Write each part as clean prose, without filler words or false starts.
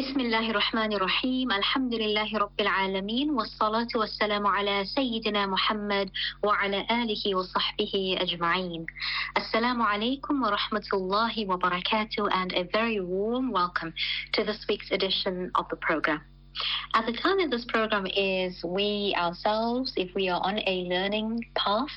Bismillahirrahmanirrahim. Alhamdulillahi Rabbil Alameen. Wassalatu wassalamu ala Sayyidina Muhammad wa ala alihi wa sahbihi ajma'een. Assalamu alaikum wa rahmatullahi wa barakatuh, and a very warm welcome to this week's edition of the program. At the time of this program is we ourselves, if we are on a learning path,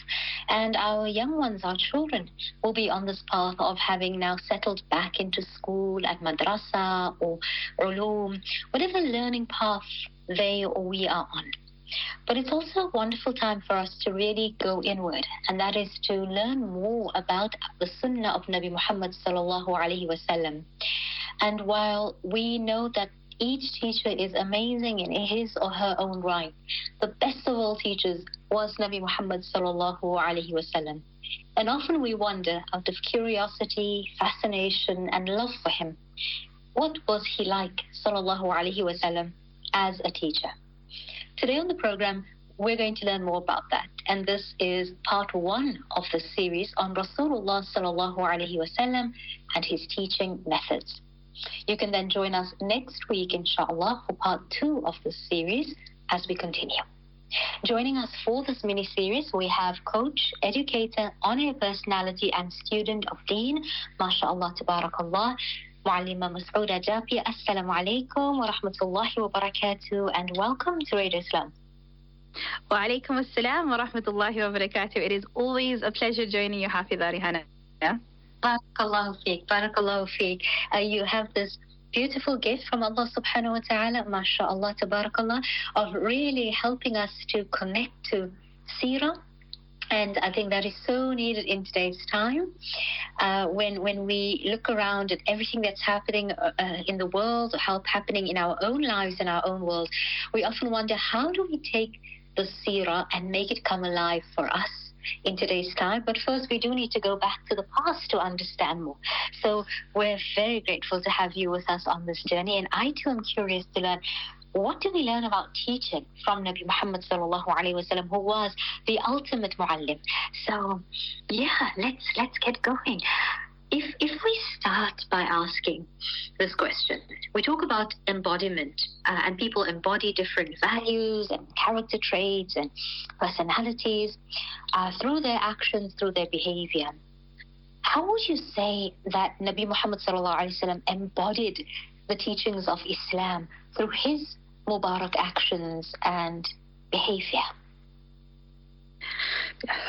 and our young ones, our children, will be on this path of having now settled back into school at madrasa or ulum, whatever learning path they or we are on. But it's also a wonderful time for us to really go inward, and that is to learn more about the sunnah of Nabi Muhammad sallallahu alaihi wasallam. And while we know that each teacher is amazing in his or her own right, the best of all teachers was Nabi Muhammad sallallahu alaihi wasallam. And often we wonder, out of curiosity, fascination, and love for him, what was he like, sallallahu alaihi wasallam, as a teacher? Today on the program, we're going to learn more about that. And this is part one of the series on Rasulullah sallallahu alaihi wasallam and his teaching methods. You can then join us next week, inshallah, for part two of this series as we continue. Joining us for this mini-series, we have coach, educator, on-air personality, and student of deen, mashallah, tabarakallah, Muallima Masoodah Jappie. Assalamu alaikum wa rahmatullahi wa barakatuh, and welcome to Radio Islam. Wa alaikum assalam wa rahmatullahi wa barakatuh. It is always a pleasure joining you, Hafizari Hana. Barakallahu feek. You have this beautiful gift from Allah subhanahu wa ta'ala, mashallah, tabarakallah, of really helping us to connect to seerah. And I think that is so needed in today's time. When we look around at everything that's happening in the world, or happening in our own lives, in our own world, we often wonder, how do we take the seerah and make it come alive for us in today's time? But first, we do need to go back to the past to understand more. So we're very grateful to have you with us on this journey. And I too am curious to learn, what do we learn about teaching from Nabi Muhammad sallallahu alaihi wasallam, who was the ultimate muallim? So yeah, let's get going. If we start by asking this question, we talk about embodiment, and people embody different values and character traits and personalities through their actions, through their behavior. How would you say that Nabi Muhammad sallallahu alaihi wasallam embodied the teachings of Islam through his Mubarak actions and behavior?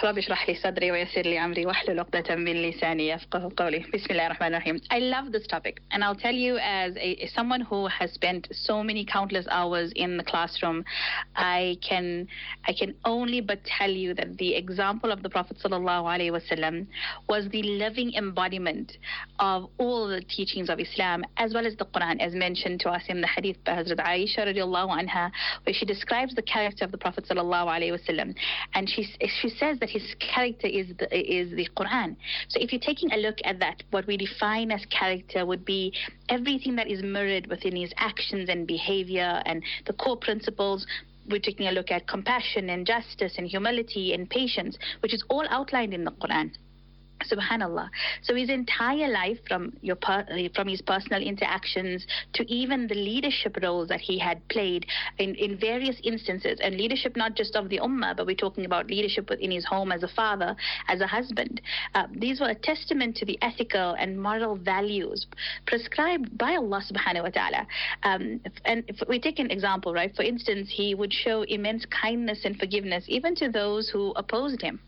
رب اشرح لي صدري ويسر لي عمري واحلل عقدة من لساني يفقهوا قولي. بسم الله الرحمن الرحيم. I love this topic, and I'll tell you, as someone who has spent so many countless hours in the classroom, I can only but tell you that the example of the Prophet sallallahu alaihi wasallam was the living embodiment of all the teachings of Islam, as well as the Quran, as mentioned to us in the hadith by Hazrat Aisha radiallahu anha, where she describes the character of the Prophet sallallahu alaihi wasallam, and she says that his character is the Quran. So if you're taking a look at that, what we define as character would be everything that is mirrored within his actions and behavior, and the core principles. We're taking a look at compassion and justice and humility and patience, which is all outlined in the Quran. Subhanallah. So his entire life, from his personal interactions to even the leadership roles that he had played in various instances, and leadership not just of the ummah, but we're talking about leadership within his home as a father, as a husband. These were a testament to the ethical and moral values prescribed by Allah subhanahu wa ta'ala. And if we take an example, right? For instance, he would show immense kindness and forgiveness even to those who opposed him.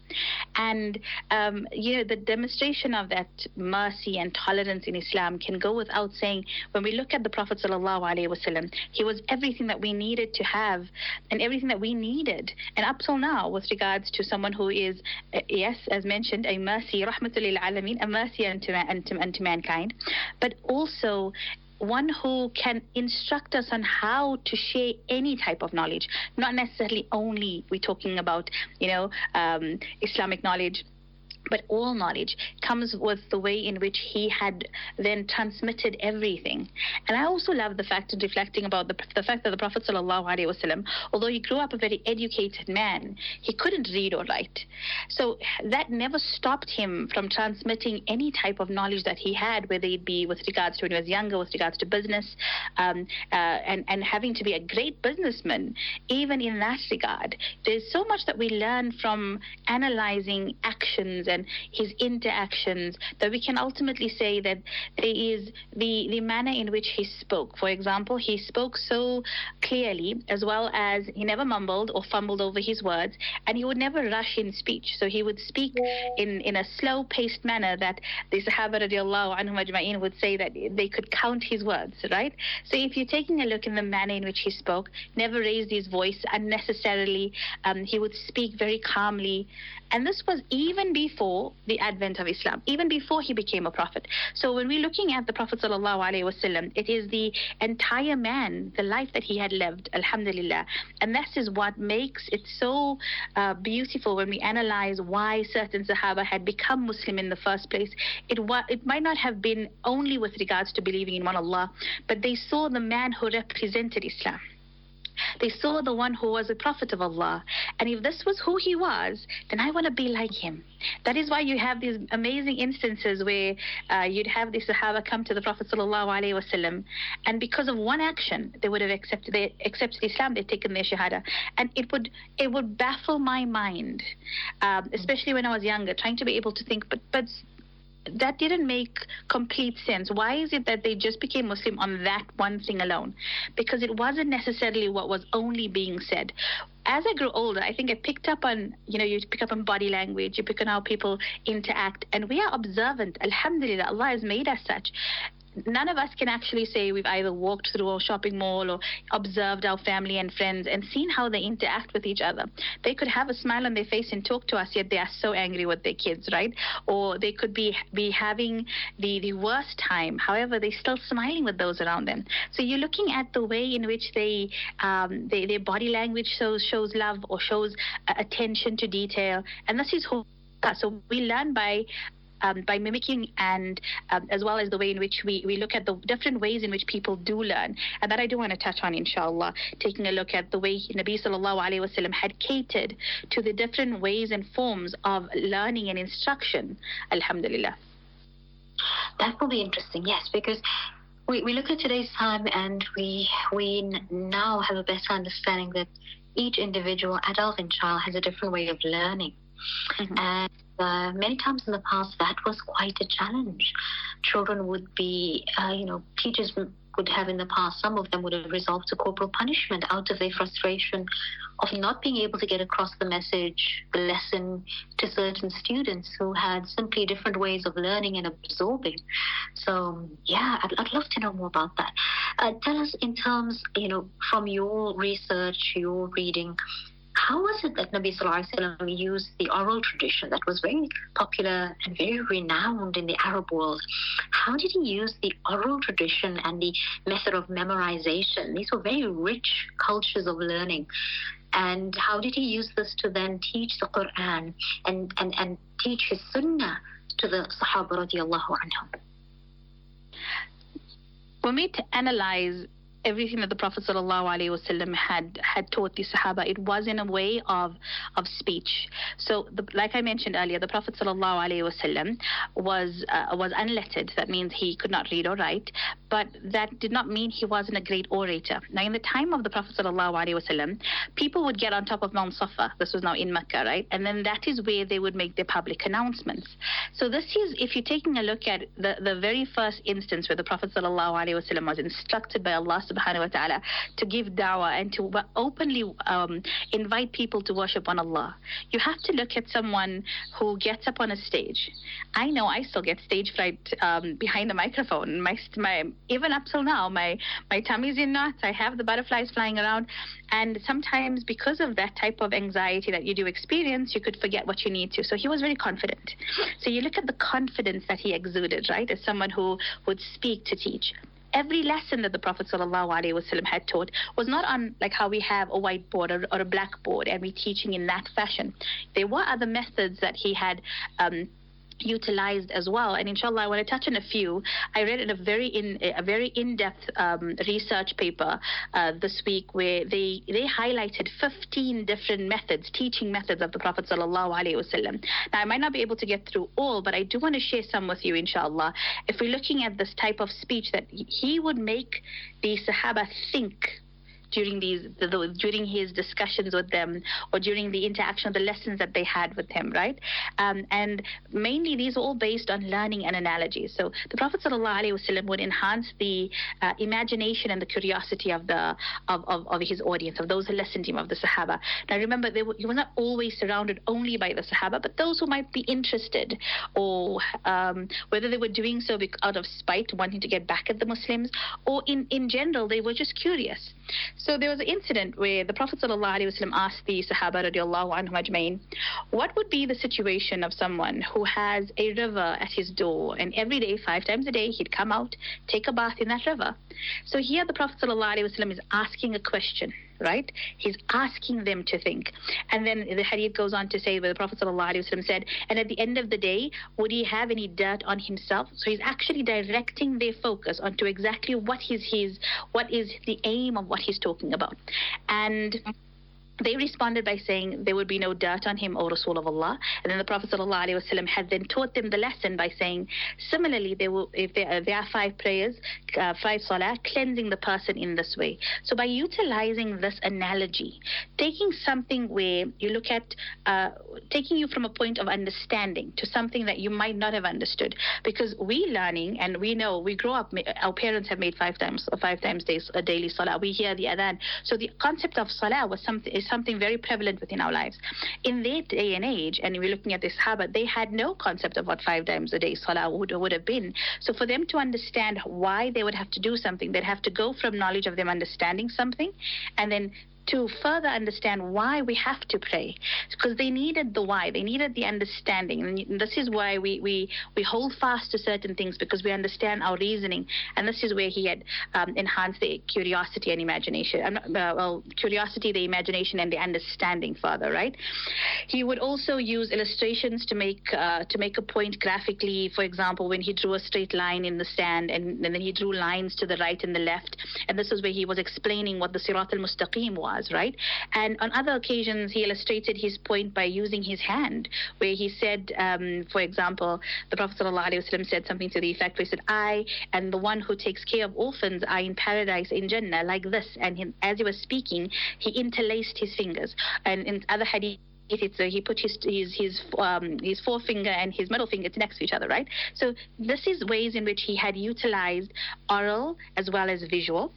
And the demonstration of that mercy and tolerance in Islam can go without saying. When we look at the Prophet sallallahu alaihi wasallam, he was everything that we needed to have, and everything that we needed, and up till now, with regards to someone who is, yes, as mentioned, a mercy, rahmatul lil alamin, a mercy unto mankind, but also one who can instruct us on how to share any type of knowledge. Not necessarily only we're talking about Islamic knowledge, But all knowledge comes with the way in which he had then transmitted everything. And I also love the fact of reflecting about the fact that the Prophet ﷺ, although he grew up a very educated man, he couldn't read or write. So that never stopped him from transmitting any type of knowledge that he had, whether it be with regards to when he was younger, with regards to business, and having to be a great businessman, even in that regard. There's so much that we learn from analyzing actions and his interactions that we can ultimately say that there is the manner in which he spoke. For example, he spoke so clearly, as well as he never mumbled or fumbled over his words, and he would never rush in speech. So he would speak in a slow-paced manner that the Sahaba radiallahu anhum ajma'in would say that they could count his words, right? So if you're taking a look in the manner in which he spoke, never raised his voice unnecessarily, he would speak very calmly. And this was even before the advent of Islam, even before he became a prophet. So when we're looking at the Prophet ﷺ, it is the entire man, the life that he had lived, alhamdulillah. And this is what makes it so beautiful when we analyze why certain Sahaba had become Muslim in the first place. It might not have been only with regards to believing in one Allah, but they saw the man who represented Islam. They saw the one who was a prophet of Allah. And if this was who he was, then I want to be like him. That is why you have these amazing instances where you'd have the Sahaba come to the Prophet ﷺ, and because of one action, they would have accepted Islam, they'd taken their shahada. And it would baffle my mind, especially when I was younger, trying to be able to think, but that didn't make complete sense. Why is it that they just became Muslim on that one thing alone? Because it wasn't necessarily what was only being said. As I grew older, I think I picked up on, you pick up on body language, you pick on how people interact, and we are observant. Alhamdulillah, Allah has made us such. None of us can actually say we've either walked through a shopping mall or observed our family and friends and seen how they interact with each other. They could have a smile on their face and talk to us, yet they are so angry with their kids, right? Or they could be having the worst time. However, they're still smiling with those around them. So you're looking at the way in which they their body language shows love or shows attention to detail. And this is who we are. So we learn by mimicking, and as well as the way in which we look at the different ways in which people do learn. And that I do want to touch on, inshallah, taking a look at the way Nabi ﷺ had catered to the different ways and forms of learning and instruction, alhamdulillah. That will be interesting, yes, because we look at today's time and we now have a better understanding that each individual, adult and child, has a different way of learning. Mm-hmm. And many times in the past, that was quite a challenge. Children would be, teachers would have in the past, some of them would have resolved to corporal punishment out of their frustration of not being able to get across the message, the lesson, to certain students who had simply different ways of learning and absorbing. So, yeah, I'd love to know more about that. Tell us in terms, from your research, your reading, how was it that Nabi ﷺ used the oral tradition that was very popular and very renowned in the Arab world? How did he use the oral tradition and the method of memorization? These were very rich cultures of learning. And how did he use this to then teach the Quran and teach his sunnah to the Sahaba radiallahu anhum? For me to analyze everything that the Prophet ﷺ had taught the Sahaba, it was in a way of speech. So, like I mentioned earlier, the Prophet ﷺ was unlettered. That means he could not read or write, but that did not mean he wasn't a great orator. Now, in the time of the Prophet ﷺ, people would get on top of Mount Safa. This was now in Mecca, right? And then that is where they would make their public announcements. So this is, if you're taking a look at the very first instance where the Prophet ﷺ was instructed by Allah subhanahu wa ta'ala to give da'wah and to openly invite people to worship on Allah. You have to look at someone who gets up on a stage. I know I still get stage fright behind the microphone. Even up till now, my tummy's in knots. I have the butterflies flying around. And sometimes because of that type of anxiety that you do experience, you could forget what you need to. So he was very confident. So you look at the confidence that he exuded, right, as someone who would speak to teach. every lesson that the Prophet ﷺ had taught was not on like how we have a whiteboard or a blackboard and we teaching in that fashion. There were other methods that he had utilized as well, and inshallah I want to touch on a few. I read in a very in-depth research paper this week where they highlighted 15 different methods, teaching methods of the Prophet ﷺ. Now I might not be able to get through all, but I do want to share some with you inshallah. If we're looking at this type of speech that he would make the Sahaba think during during his discussions with them, or during the interaction, the lessons that they had with him, right? And mainly these are all based on learning and analogy. So the Prophet ﷺ would enhance the imagination and the curiosity of his audience, of those who listened to him, of the Sahaba. Now remember, he was not always surrounded only by the Sahaba, but those who might be interested, or whether they were doing so out of spite, wanting to get back at the Muslims, or in general, they were just curious. So there was an incident where the Prophet ﷺ asked the Sahaba radiallahu anhum ajmain, what would be the situation of someone who has a river at his door, and every day, 5 times a day, he'd come out, take a bath in that river. So here the Prophet ﷺ is asking a question, right? He's asking them to think. And then the hadith goes on to say where the Prophet ﷺ said, and at the end of the day, would he have any dirt on himself? So he's actually directing their focus onto exactly what is the aim of what he's talking about. And they responded by saying there would be no dirt on him, O Rasul of Allah. And then the Prophet ﷺ had then taught them the lesson by saying, similarly, there are 5 prayers, 5 salah, cleansing the person in this way. So by utilizing this analogy, taking something where you look at, taking you from a point of understanding to something that you might not have understood. Because we learning, and we know, we grow up, our parents have made 5 times a daily salah. We hear the adhan. So the concept of salah was something very prevalent within our lives. In their day and age, and we're looking at the Sahaba, they had no concept of what 5 times a day salah would have been. So for them to understand why they would have to do something, they'd have to go from knowledge of them understanding something, and then to further understand why we have to pray. Because they needed the why, they needed the understanding. And this is why we hold fast to certain things, because we understand our reasoning. And this is where he had enhanced the curiosity and imagination. Curiosity, the imagination, and the understanding further, right? He would also use illustrations to make a point graphically. For example, when he drew a straight line in the sand, and then he drew lines to the right and the left. And this is where he was explaining what the Sirat al-Mustaqim was, right? And on other occasions, he illustrated his point by using his hand, where he said, for example, the Prophet ﷺ said something to the effect where he said, I and the one who takes care of orphans are in paradise in Jannah, like this. And as he was speaking, he interlaced his fingers. And in other hadith, he put his forefinger and his middle finger next to each other, right? So this is ways in which he had utilized oral as well as visual.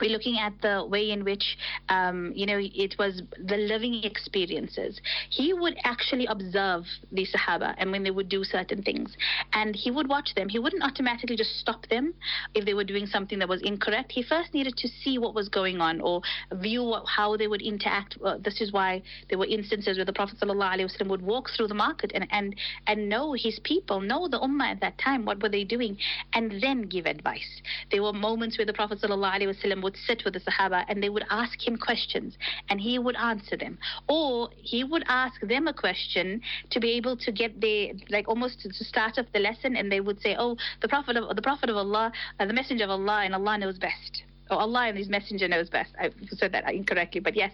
We're looking at the way in which, it was the living experiences. He would actually observe the Sahaba and when they would do certain things. And he would watch them. He wouldn't automatically just stop them if they were doing something that was incorrect. He first needed to see what was going on or view how they would interact. This is why there were instances where the Prophet ﷺ would walk through the market and know his people, know the Ummah at that time, what were they doing, and then give advice. There were moments where the Prophet ﷺ would sit with the Sahaba and they would ask him questions and he would answer them, or he would ask them a question to be able to get their, like almost to start off the lesson, and they would say, oh, the Prophet of Allah, the Messenger of Allah, and Allah knows best, or Allah and his Messenger knows best. I said that incorrectly, but yes.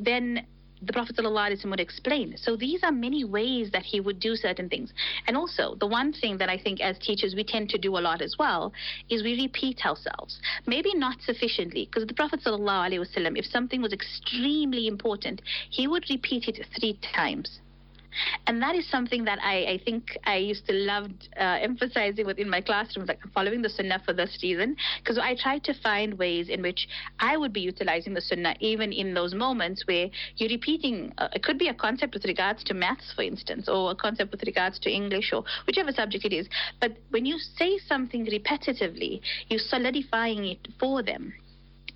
Then the Prophet ﷺ would explain. So these are many ways that he would do certain things. And also, the one thing that I think as teachers we tend to do a lot as well is we repeat ourselves. Maybe not sufficiently, because the Prophet ﷺ, if something was extremely important, he would repeat it 3 times. And that is something that I think I used to love emphasizing within my classrooms. Like, I'm following the sunnah for this reason, because I tried to find ways in which I would be utilizing the sunnah even in those moments where you're repeating. It could be a concept with regards to maths, for instance, or a concept with regards to English, or whichever subject it is. But when you say something repetitively, you're solidifying it for them.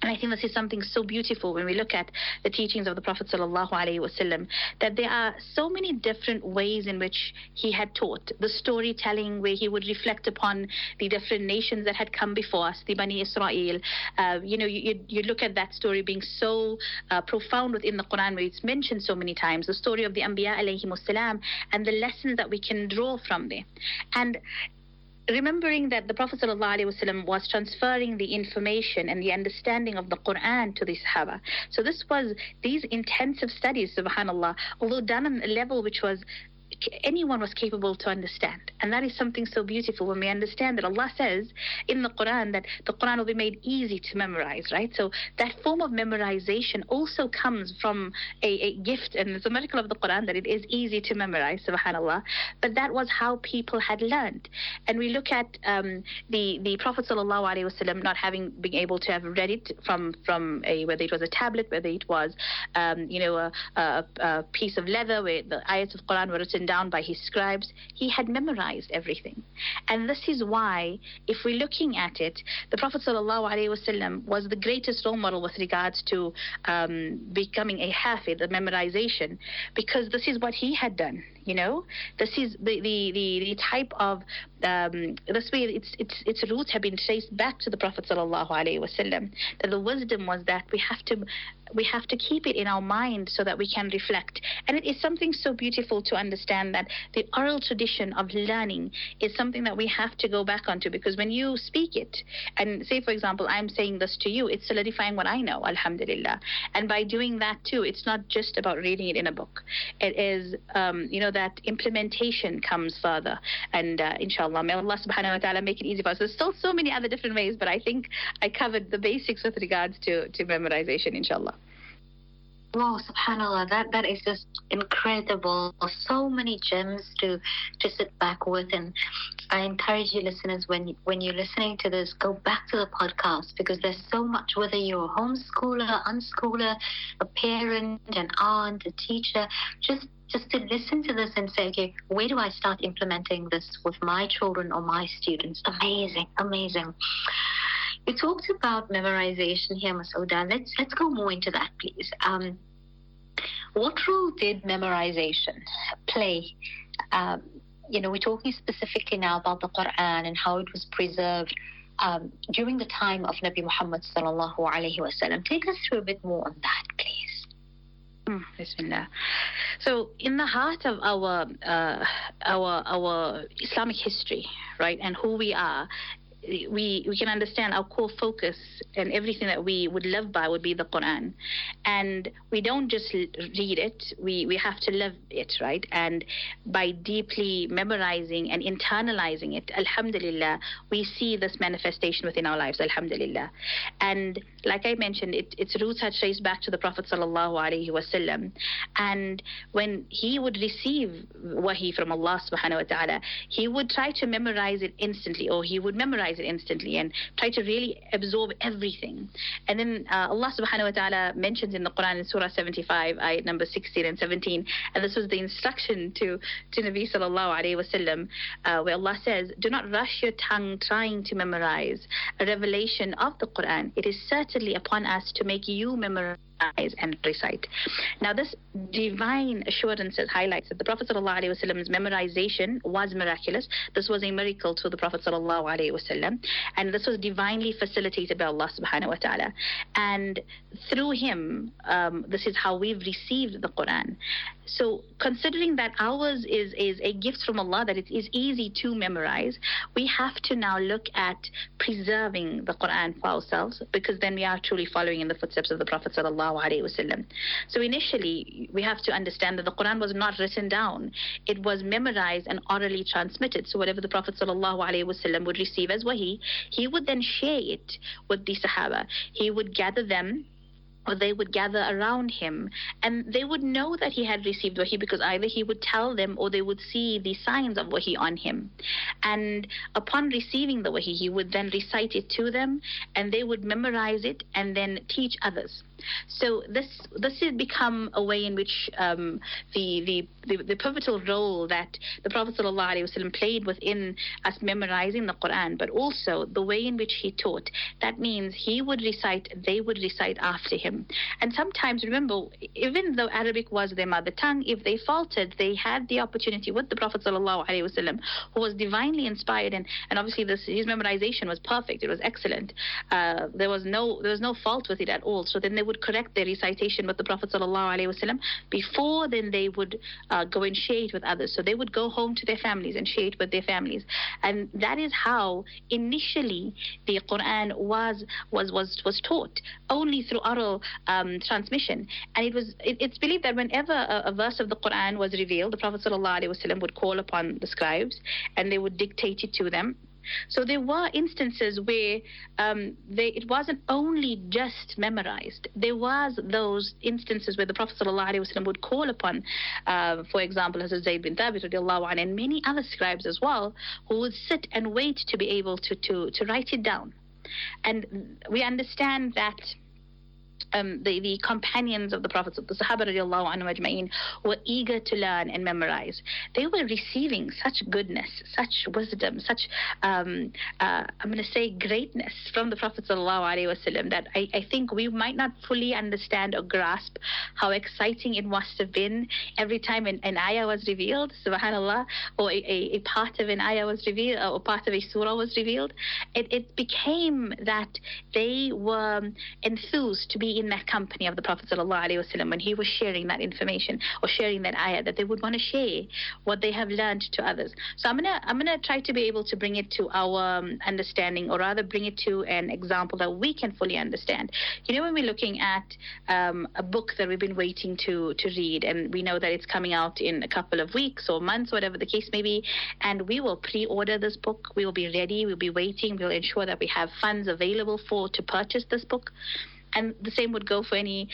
And I think this is something so beautiful when we look at the teachings of the Prophet sallallahu alaihi wasallam, that there are so many different ways in which he had taught. The storytelling where he would reflect upon the different nations that had come before us, the Bani Israel. You look at that story being so profound within the Quran, where it's mentioned so many times, the story of the Anbiya alayhimus salam, and the lessons that we can draw from there. And remembering that the Prophet ﷺ was transferring the information and the understanding of the Quran to the Sahaba. So this was these intensive studies, subhanAllah, although done on a level which was anyone was capable to understand. And that is something so beautiful when we understand that Allah says in the Quran that the Quran will be made easy to memorize, right? So that form of memorization also comes from a gift, and it's a miracle of the Quran that it is easy to memorize, subhanAllah. But that was how people had learned. And we look at the Prophet ﷺ not having been able to have read it from whether it was a tablet, whether it was a piece of leather where the ayats of Quran were written down by his scribes. He had memorized everything. And this is why, if we're looking at it, the Prophet ﷺ was the greatest role model with regards to becoming a hafid, the memorization, because this is what he had done. This is the type of this way its roots have been traced back to the Prophet ﷺ, that the wisdom was that we have to keep it in our mind so that we can reflect. And it is something so beautiful to understand that the oral tradition of learning is something that we have to go back onto, because when you speak it, and say for example I'm saying this to you, it's solidifying what I know, alhamdulillah. And by doing that too, it's not just about reading it in a book. It is that implementation comes further. And inshallah, may Allah subhanahu wa ta'ala make it easy for us. There's still so many other different ways, but I think I covered the basics with regards to memorization, inshallah. Wow, subhanAllah, that is just incredible. So many gems to sit back with. And I encourage you listeners, when you're listening to this, go back to the podcast, because there's so much, whether you're a homeschooler, unschooler, a parent, an aunt, a teacher, just to listen to this and say, okay, where do I start implementing this with my children or my students? Amazing, amazing. You talked about memorization here, Masoodah. Let's go more into that, please. What role did memorization play? We're talking specifically now about the Quran and how it was preserved during the time of Nabi Muhammad sallallahu alaihi wasallam. Take us through a bit more on that, please. Bismillah. So in the heart of our Islamic history, right, and who we are, we can understand our core focus and everything that we would live by would be the Quran. And we don't just read it, we have to live it, right? And by deeply memorizing and internalizing it, alhamdulillah, we see this manifestation within our lives, alhamdulillah. And like I mentioned, its roots are traced back to the Prophet sallallahu alaihi wasallam. And when he would receive wahi from Allah subhanahu wa ta'ala, he would try to memorize it instantly, or he would memorize it instantly and try to really absorb everything. And then Allah subhanahu wa ta'ala mentions in the Quran in Surah 75, ayat number 16 and 17, and this was the instruction to Nabi sallallahu alayhi wasallam, where Allah says, do not rush your tongue trying to memorize a revelation of the Quran. It is certainly upon us to make you memorize and recite. Now this divine assurance highlights that the Prophet ﷺ's memorization was miraculous. This was a miracle to the Prophet ﷺ, and this was divinely facilitated by Allah subhanahu wa ta'ala. And through him, this is how we've received the Quran. So considering that ours is a gift from Allah, that it is easy to memorize, we have to now look at preserving the Quran for ourselves, because then we are truly following in the footsteps of the Prophet ﷺ. So initially, we have to understand that the Quran was not written down. It was memorized and orally transmitted. So whatever the Prophet ﷺ would receive as wahi, he would then share it with the Sahaba. He would gather them, or they would gather around him, and they would know that he had received wahi, because either he would tell them or they would see the signs of wahi on him. And upon receiving the wahi, he would then recite it to them, and they would memorize it and then teach others. So this has become a way in which the pivotal role that the Prophet ﷺ played within us memorizing the Quran, but also the way in which he taught. That means he would recite, they would recite after him. And sometimes, remember, even though Arabic was their mother tongue, if they faltered, they had the opportunity with the Prophet ﷺ, who was divinely inspired, and obviously his memorization was perfect. It was excellent. There was no fault with it at all. So then they would correct their recitation with the Prophet ﷺ. Before then, they would go and share it with others. So they would go home to their families and share it with their families. And that is how initially the Quran was taught, only through oral transmission. And it's believed that whenever a verse of the Quran was revealed, the Prophet ﷺ would call upon the scribes and they would dictate it to them. So there were instances where it wasn't only just memorized. There was those instances where the Prophet ﷺ would call upon, for example, Hazrat Zayd bin Thabit radiallahu anhu, and many other scribes as well, who would sit and wait to be able to write it down. And we understand that the companions of the Prophet, the Sahaba radiallahu anhu ajma'in, were eager to learn and memorize. They were receiving such goodness, such wisdom, such greatness from the Prophet sallallahu alaihi wasallam that I think we might not fully understand or grasp how exciting it must have been every time an ayah was revealed, subhanallah, or a part of an ayah was revealed, or part of a surah was revealed. It became that they were enthused to be in that company of the Prophet ﷺ when he was sharing that information or sharing that ayah, that they would want to share what they have learned to others. So I'm gonna try to be able to bring it to our understanding, or rather bring it to an example that we can fully understand. You know, when we're looking at a book that we've been waiting to read, and we know that it's coming out in a couple of weeks or months, whatever the case may be, and we will pre-order this book, we will be ready, we'll be waiting, we'll ensure that we have funds available to purchase this book. And the same would go for any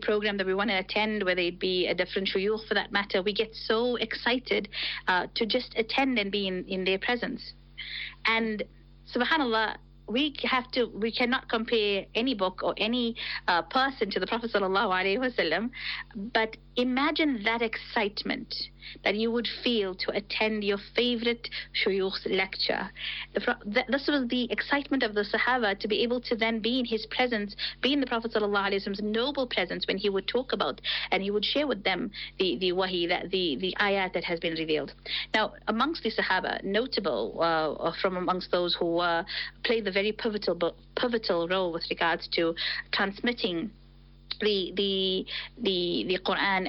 program that we want to attend, whether it be a different shuyukh for that matter. We get so excited to just attend and be in their presence. And subhanallah, we cannot compare any book or any person to the Prophet ﷺ, but imagine that excitement that you would feel to attend your favorite shuyukh's lecture. This was the excitement of the Sahaba, to be able to then be in his presence, be in the Prophet ﷺ's noble presence when he would talk about and he would share with them the wahi, the ayat that has been revealed. Now, amongst the Sahaba, notable from amongst those who played the very pivotal role with regards to transmitting the Quran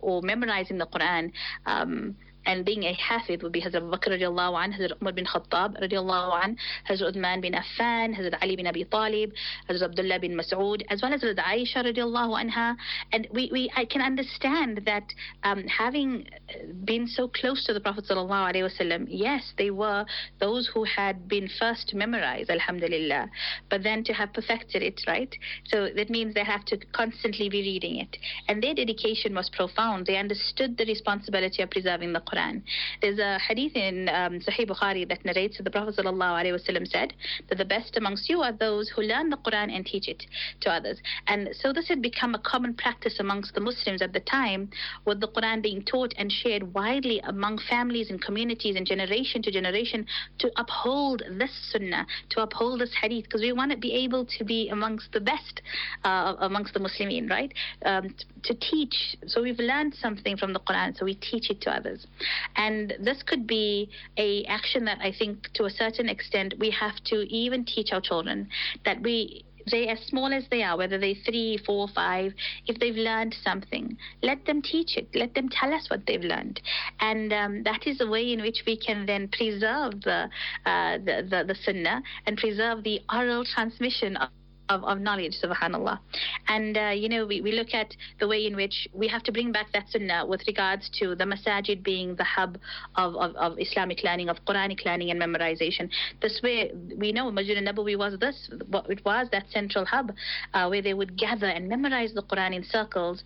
or memorizing the Quran, and being a hafid, would be Hazrat Abu Bakr radiallahu anhu, Hazrat Umar bin Khattab radiallahu anhu, Hazrat Uthman bin Affan, Hazrat Ali bin Abi Talib, Hazrat Abdullah bin Mas'ud, as well as Hazrat Aisha radiallahu anha. And I can understand that having been so close to the Prophet sallallahu alaihi wasallam, yes, they were those who had been first to memorize, alhamdulillah, but then to have perfected it, right? So that means they have to constantly be reading it. And their dedication was profound. They understood the responsibility of preserving the Quran. There's a hadith in Sahih Bukhari that narrates that the Prophet ﷺ said that the best amongst you are those who learn the Quran and teach it to others. And so this had become a common practice amongst the Muslims at the time, with the Quran being taught and shared widely among families and communities and generation to generation, to uphold this sunnah, to uphold this hadith, because we want to be able to be amongst the best amongst the Muslimin, right? To teach. So we've learned something from the Quran, so we teach it to others. And this could be a action that I think, to a certain extent, we have to even teach our children, that they, as small as they are, whether they're 3, 4, 5, if they've learned something, let them teach it. Let them tell us what they've learned. And that is a way in which we can then preserve the sunnah and preserve the oral transmission of knowledge, subhanallah. And we look at the way in which we have to bring back that sunnah with regards to the masajid being the hub of Islamic learning, of Quranic learning and memorization. This way, we know Masjid al-Nabawi was this. It was that central hub where they would gather and memorize the Quran in circles,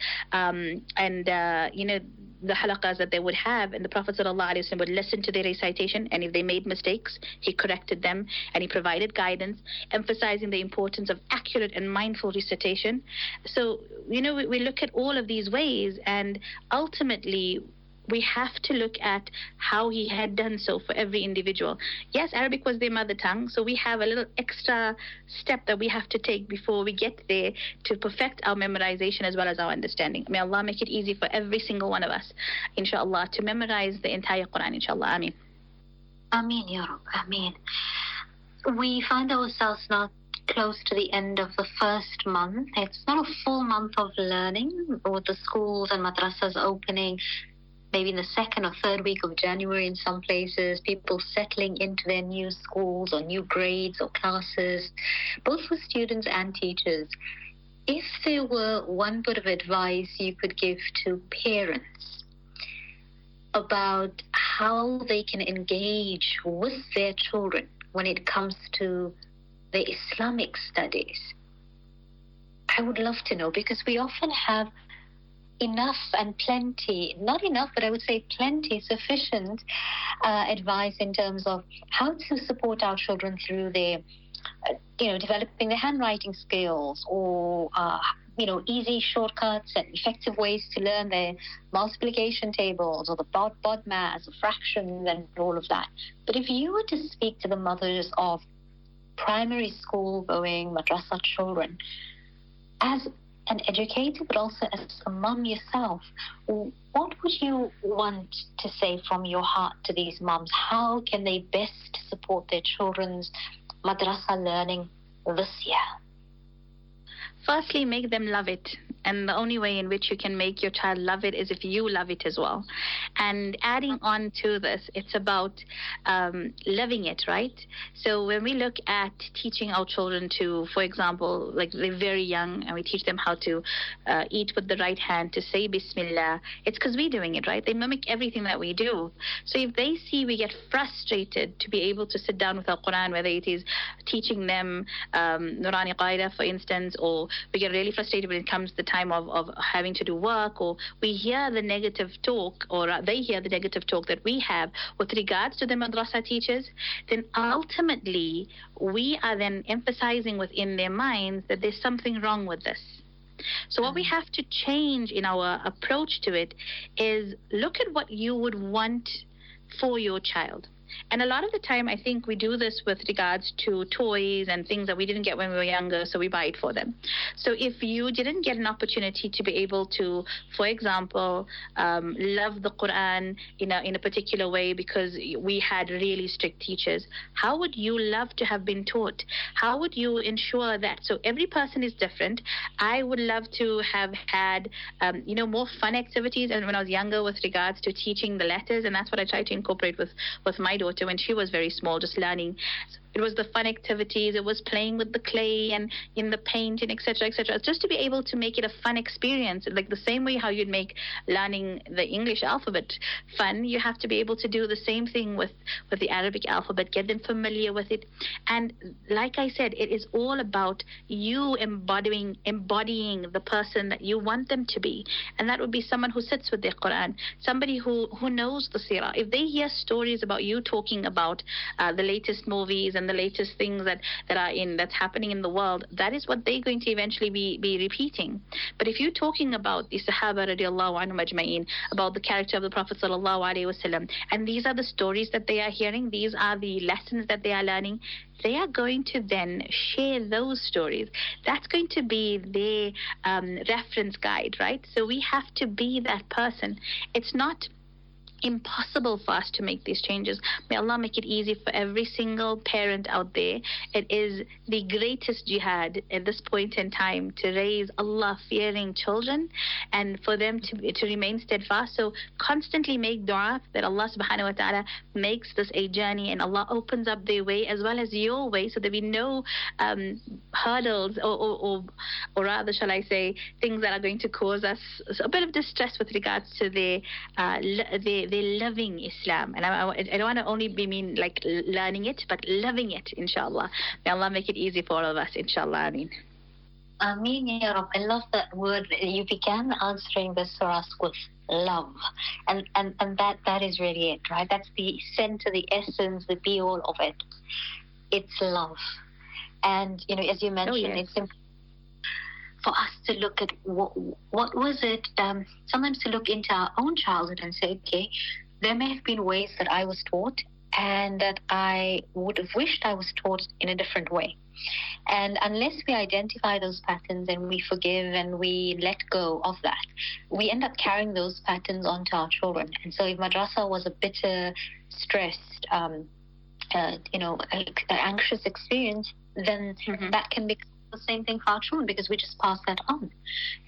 the halaqas that they would have, and the Prophet ﷺ would listen to their recitation, and if they made mistakes, he corrected them, and he provided guidance, emphasizing the importance of accurate and mindful recitation. So, we look at all of these ways, and ultimately, we have to look at how he had done so for every individual. Yes, Arabic was their mother tongue, so we have a little extra step that we have to take before we get there to perfect our memorization as well as our understanding. May Allah make it easy for every single one of us, inshallah, to memorize the entire Quran, inshallah. Ameen. Ameen, Ya Rabb. Ameen. We find ourselves not close to the end of the first month. It's not a full month of learning, with the schools and madrasas opening maybe in the second or third week of January in some places, people settling into their new schools or new grades or classes, both for students and teachers. If there were one bit of advice you could give to parents about how they can engage with their children when it comes to their Islamic studies, I would love to know, because we often have enough and plenty, not enough, but I would say plenty, sufficient advice in terms of how to support our children through their, developing their handwriting skills, or, easy shortcuts and effective ways to learn their multiplication tables or the bod mass or fractions and all of that. But if you were to speak to the mothers of primary school going madrasa children, as an educator, but also as a mum yourself, what would you want to say from your heart to these mums? How can they best support their children's madrasa learning this year? Firstly, make them love it. And the only way in which you can make your child love it is if you love it as well. And adding on to this, it's about loving it, right? So when we look at teaching our children to, for example, like they're very young and we teach them how to eat with the right hand, to say Bismillah, it's because we're doing it, right? They mimic everything that we do. So if they see we get frustrated to be able to sit down with our Quran, whether it is teaching them Nurani Qaida, for instance, or we get really frustrated when it comes to the time of having to do work, or we hear the negative talk, or they hear the negative talk that we have with regards to the madrasa teachers, then ultimately we are then emphasizing within their minds that there's something wrong with this. So what we have to change in our approach to it is look at what you would want for your child. And a lot of the time, I think we do this with regards to toys and things that we didn't get when we were younger, so we buy it for them. So if you didn't get an opportunity to be able to, for example, love the Quran in a particular way because we had really strict teachers, how would you love to have been taught? How would you ensure that? So every person is different. I would love to have had, more fun activities. And when I was younger, with regards to teaching the letters, and that's what I try to incorporate with my daughter when she was very small, just learning. It was the fun activities, it was playing with the clay and in the paint and etc., etc., just to be able to make it a fun experience. Like the same way how you'd make learning the English alphabet fun, you have to be able to do the same thing with the Arabic alphabet, get them familiar with it. And like I said, it is all about you embodying the person that you want them to be. And that would be someone who sits with their Quran, somebody who knows the Sirah. If they hear stories about you talking about the latest movies and the latest things that's happening in the world, that is what they're going to eventually be repeating. But if you're talking about the Sahaba radiallahu anhum ajma'in, about the character of the Prophet sallallahu alaihi wasallam, and these are the stories that they are hearing, these are the lessons that they are learning, they are going to then share those stories. That's going to be their reference guide, right? So we have to be that person. It's not impossible for us to make these changes. May Allah make it easy for every single parent out there. It is the greatest jihad at this point in time to raise Allah-fearing children and for them to remain steadfast. So constantly make dua that Allah subhanahu wa ta'ala makes this a journey and Allah opens up their way as well as your way, so there be no hurdles or rather, shall I say, things that are going to cause us a bit of distress with regards to their loving Islam. And I don't want to only mean like learning it, but loving it, inshallah. May Allah make it easy for all of us, inshallah. Ameen. Ameen, Ya Rabb. I love that word. You began answering this for us with love. And that is really it, right? That's the center, the essence, the be-all of it. It's love. And, you know, as you mentioned, It's important for us to look at what was it, sometimes to look into our own childhood and say, okay, there may have been ways that I was taught and that I would have wished I was taught in a different way. And unless we identify those patterns and we forgive and we let go of that, we end up carrying those patterns onto our children. And so if madrasa was a bitter, stressed, anxious experience, then that can become the same thing for our children because we just pass that on.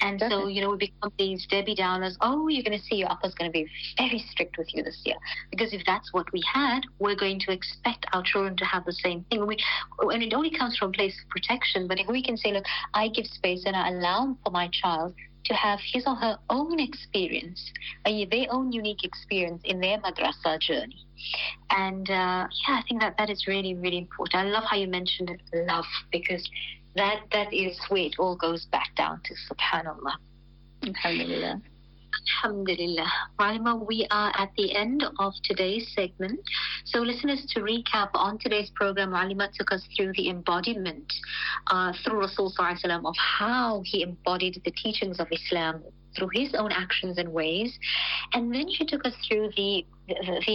And so, you know, we become these Debbie Downers. Oh, you're going to see your upper's going to be very strict with you this year. Because if that's what we had, we're going to expect our children to have the same thing. And it only comes from a place of protection. But if we can say, look, I give space and I allow for my child to have his or her own experience, their own unique experience in their madrasa journey. And I think that is really, really important. I love how you mentioned it, love, because that is where it all goes back down to, subhanallah. Alhamdulillah. Alhamdulillah. Muallima, we are at the end of today's segment. So listeners, to recap, on today's program, Muallima took us through the embodiment through Rasul Sallallahu Alaihi Wasallam of how he embodied the teachings of Islam through his own actions and ways. And then she took us through the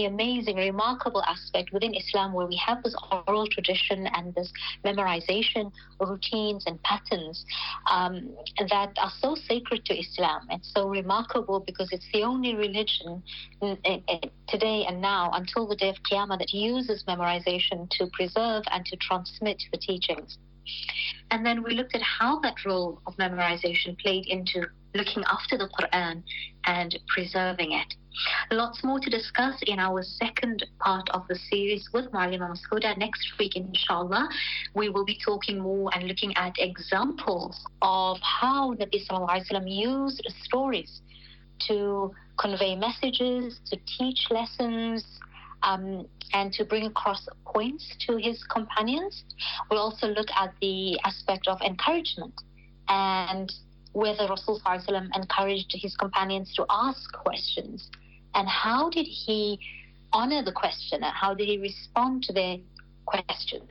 amazing, remarkable aspect within Islam where we have this oral tradition and this memorization routines and patterns that are so sacred to Islam and so remarkable because it's the only religion today and now until the day of Qiyamah that uses memorization to preserve and to transmit the teachings. And then we looked at how that role of memorization played into looking after the Quran and preserving it. Lots more to discuss in our second part of the series with Muallima Masoodah. Next week, inshallah, we will be talking more and looking at examples of how Nabi Sallallahu Alaihi Wasallam used stories to convey messages, to teach lessons, and to bring across points to his companions. We'll also look at the aspect of encouragement and whether Rasul Sallallahu Alaihi Wasallam encouraged his companions to ask questions and how did he honor the questioner, how did he respond to their questions.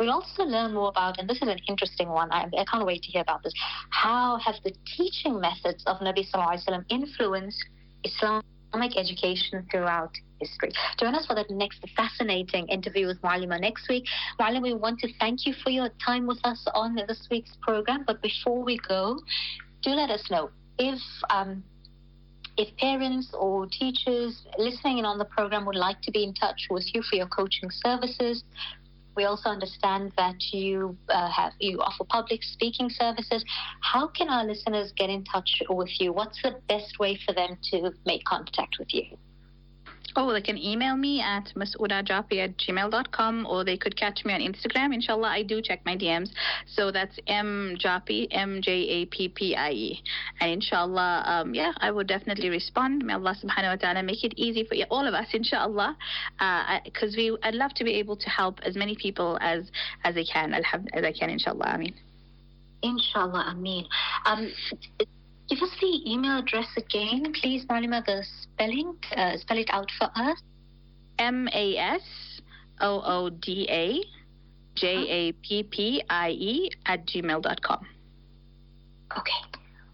We'll also learn more about, and this is an interesting one, I can't wait to hear about this, how have the teaching methods of Nabi Sallallahu Alaihi Wasallam influenced Islamic education throughout history. Join us for that next fascinating interview with Muallima next week. Muallima, we want to thank you for your time with us on this week's program. But before we go, do let us know if parents or teachers listening in on the program would like to be in touch with you for your coaching services. We also understand that you offer public speaking services. How can our listeners get in touch with you? What's the best way for them to make contact with you? Oh, they can email me at masoodahjappie@gmail.com, or they could catch me on Instagram. Inshallah, I do check my DMs. So that's mjappie, M-J-A-P-P-I-E. And inshallah, I would definitely respond. May Allah subhanahu wa ta'ala make it easy for all of us, inshallah, because I'd love to be able to help as many people as I can, inshallah. Ameen. Inshallah, ameen. Give us the email address again, please, Muallima, the spelling. Spell it out for us. masoodahjappie@gmail.com. Okay,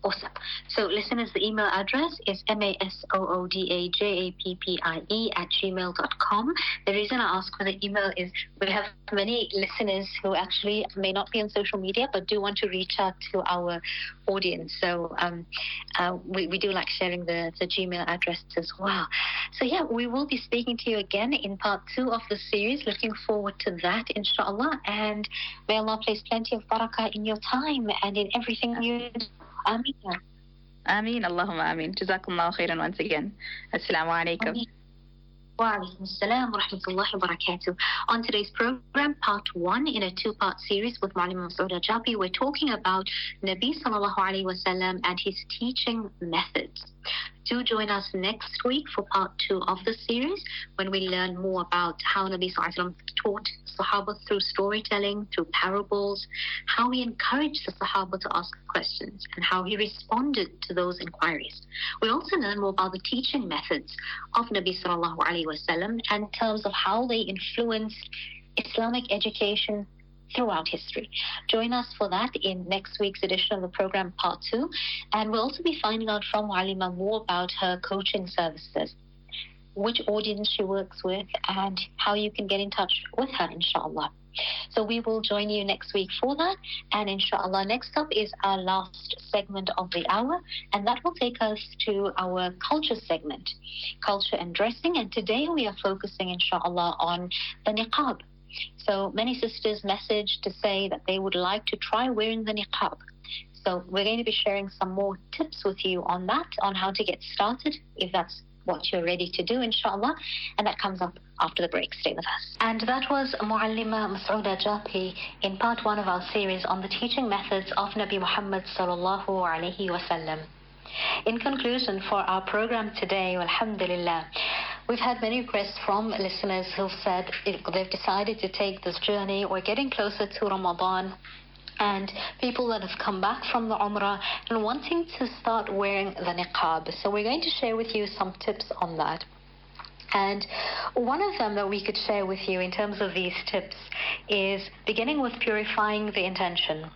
awesome. So, listeners, the email address is masoodahjappie@gmail.com. The reason I ask for the email is we have many listeners who actually may not be on social media but do want to reach out to our audience. So we do like sharing the Gmail address as well. So, we will be speaking to you again in part 2 of the series. Looking forward to that, inshallah. And may Allah place plenty of barakah in your time and in everything you do. Ameen. Ameen. Allahumma ameen. Jazakumullahu khairan once again. Assalamu alaikum. Wa alaikum assalam wa rahmatullahi wa barakatuh. On today's program, part 1 in a 2-part series with Muallima Masoodah Jappie, we're talking about Nabi Sallallahu Alaihi Wasallam and his teaching methods. Do join us next week for part 2 of the series, when we learn more about how Nabi Sallallahu Alaihi Wasallam taught Sahaba through storytelling, through parables, how he encouraged the Sahaba to ask questions, and how he responded to those inquiries. We'll also learn more about the teaching methods of Nabi Sallallahu Alaihi Wasallam in terms of how they influenced Islamic education throughout history. Join us for that in next week's edition of the program, Part 2. And we'll also be finding out from Muallima more about her coaching services, which audience she works with, and how you can get in touch with her, inshallah. So we will join you next week for that. And inshallah, next up is our last segment of the hour, and that will take us to our culture segment, culture and dressing. And today we are focusing, inshallah, on the niqab. So many sisters messaged to say that they would like to try wearing the niqab. So we're going to be sharing some more tips with you on that, on how to get started, if that's what you're ready to do, inshallah. And that comes up after the break. Stay with us. And that was Muallima Masoodah Jappie in part 1 of our series on the teaching methods of Nabi Muhammad sallallahu alaihi wasallam. In conclusion, for our program today, alhamdulillah, we've had many requests from listeners who've said they've decided to take this journey. We're getting closer to Ramadan, and people that have come back from the Umrah and wanting to start wearing the niqab. So we're going to share with you some tips on that. And one of them that we could share with you in terms of these tips is beginning with purifying the intention.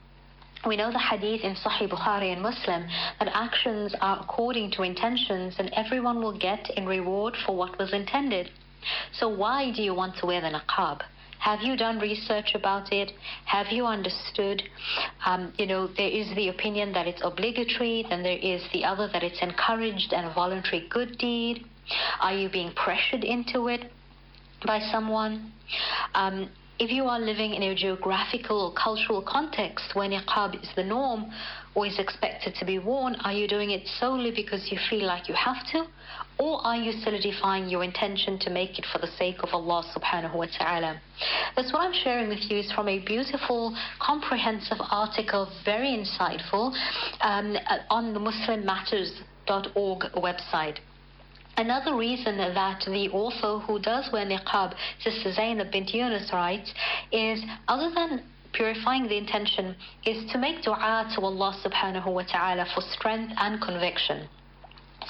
We know the hadith in Sahih Bukhari and Muslim that actions are according to intentions, and everyone will get in reward for what was intended. So why do you want to wear the niqab? Have you done research about it? Have you understood? There is the opinion that it's obligatory, then there is the other that it's encouraged and a voluntary good deed. Are you being pressured into it by someone? If you are living in a geographical or cultural context where niqab is the norm or is expected to be worn, are you doing it solely because you feel like you have to? Or are you solidifying your intention to make it for the sake of Allah subhanahu wa ta'ala? That's what I'm sharing with you is from a beautiful, comprehensive article, very insightful, on the MuslimMatters.org website. Another reason that the author who does wear niqab, Sister Zainab bint Yunus, writes is, other than purifying the intention, is to make dua to Allah subhanahu wa ta'ala for strength and conviction.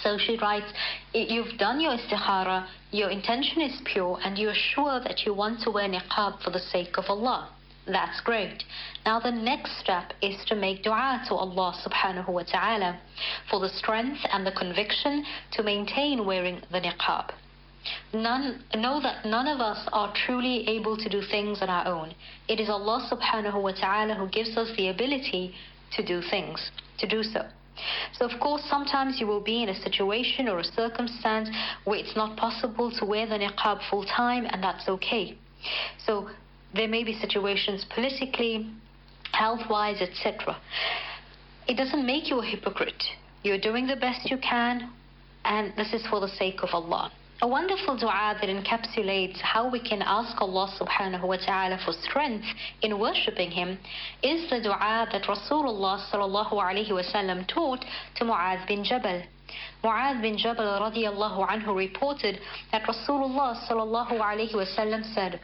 So she writes, you've done your istikhara, your intention is pure, and you're sure that you want to wear niqab for the sake of Allah. That's great. Now the next step is to make dua to Allah subhanahu wa ta'ala for the strength and the conviction to maintain wearing the niqab. Know that none of us are truly able to do things on our own. It is Allah subhanahu wa ta'ala who gives us the ability to do things, to do so. So of course, sometimes you will be in a situation or a circumstance where it's not possible to wear the niqab full time, and that's okay. So there may be situations politically, health-wise, etc. It doesn't make you a hypocrite. You're doing the best you can, and this is for the sake of Allah. A wonderful dua that encapsulates how we can ask Allah subhanahu wa ta'ala for strength in worshipping Him is the dua that Rasulullah sallallahu alaihi wasallam taught to Mu'adh bin Jabal. Mu'adh bin Jabal radiallahu anhu reported that Rasulullah sallallahu alaihi wasallam said,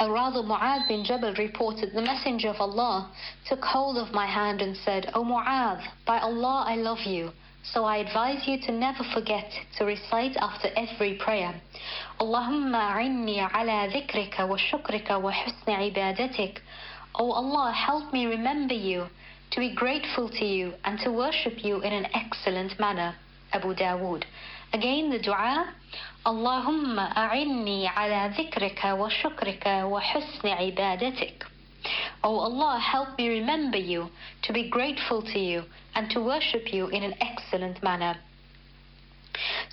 and rather Mu'adh bin Jabal reported, the Messenger of Allah took hold of my hand and said, O Mu'adh, by Allah I love you, so I advise you to never forget to recite after every prayer, Allahumma a'inni ala dhikrika wa shukrika wa husni ibadatik. O Allah, help me remember you, to be grateful to you, and to worship you in an excellent manner. Abu Dawood. Again the dua, Allahumma a'inni ala dhikrika wa shukrika wa husni ibadatik. O Allah, help me remember you, to be grateful to you, and to worship you in an excellent manner.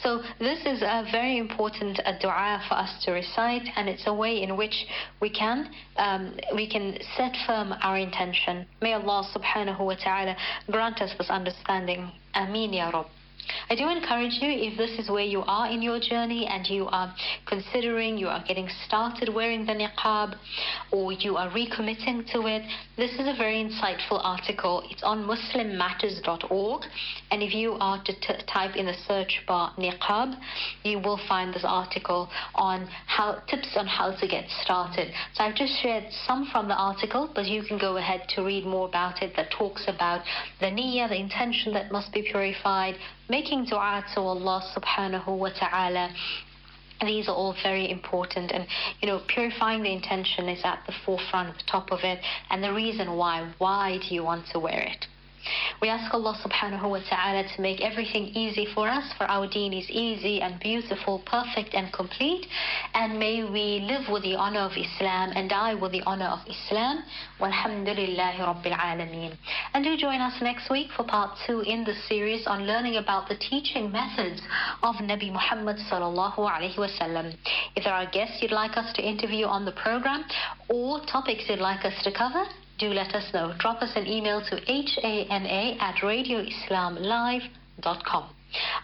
So this is a very important dua for us to recite, and it's a way in which we can set firm our intention. May Allah subhanahu wa ta'ala grant us this understanding. Ameen ya Rabb. I do encourage you, if this is where you are in your journey and you are considering, you are getting started wearing the niqab, or you are recommitting to it, this is a very insightful article. It's on MuslimMatters.org, and if you are to type in the search bar niqab, you will find this article on tips on how to get started. So I've just shared some from the article, but you can go ahead to read more about it, that talks about the niyyah, the intention that must be purified, making dua to Allah subhanahu wa ta'ala. These are all very important, and purifying the intention is at the forefront, at the top of it, and the reason why do you want to wear it. We ask Allah subhanahu wa ta'ala to make everything easy for us, for our deen is easy and beautiful, perfect and complete, and may we live with the honor of Islam and die with the honor of Islam. Walhamdulillahi Rabbil Alameen. And do join us next week for part 2 in the series on learning about the teaching methods of Nabi Muhammad sallallahu alayhi wa sallam. If there are guests you'd like us to interview on the program or topics you'd like us to cover, do let us know. Drop us an email to hana@radioislamlive.com.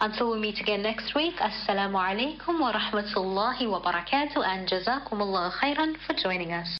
Until we meet again next week, Assalamu alaikum wa rahmatullahi wa barakatuh, and Jazakumullah khairan for joining us.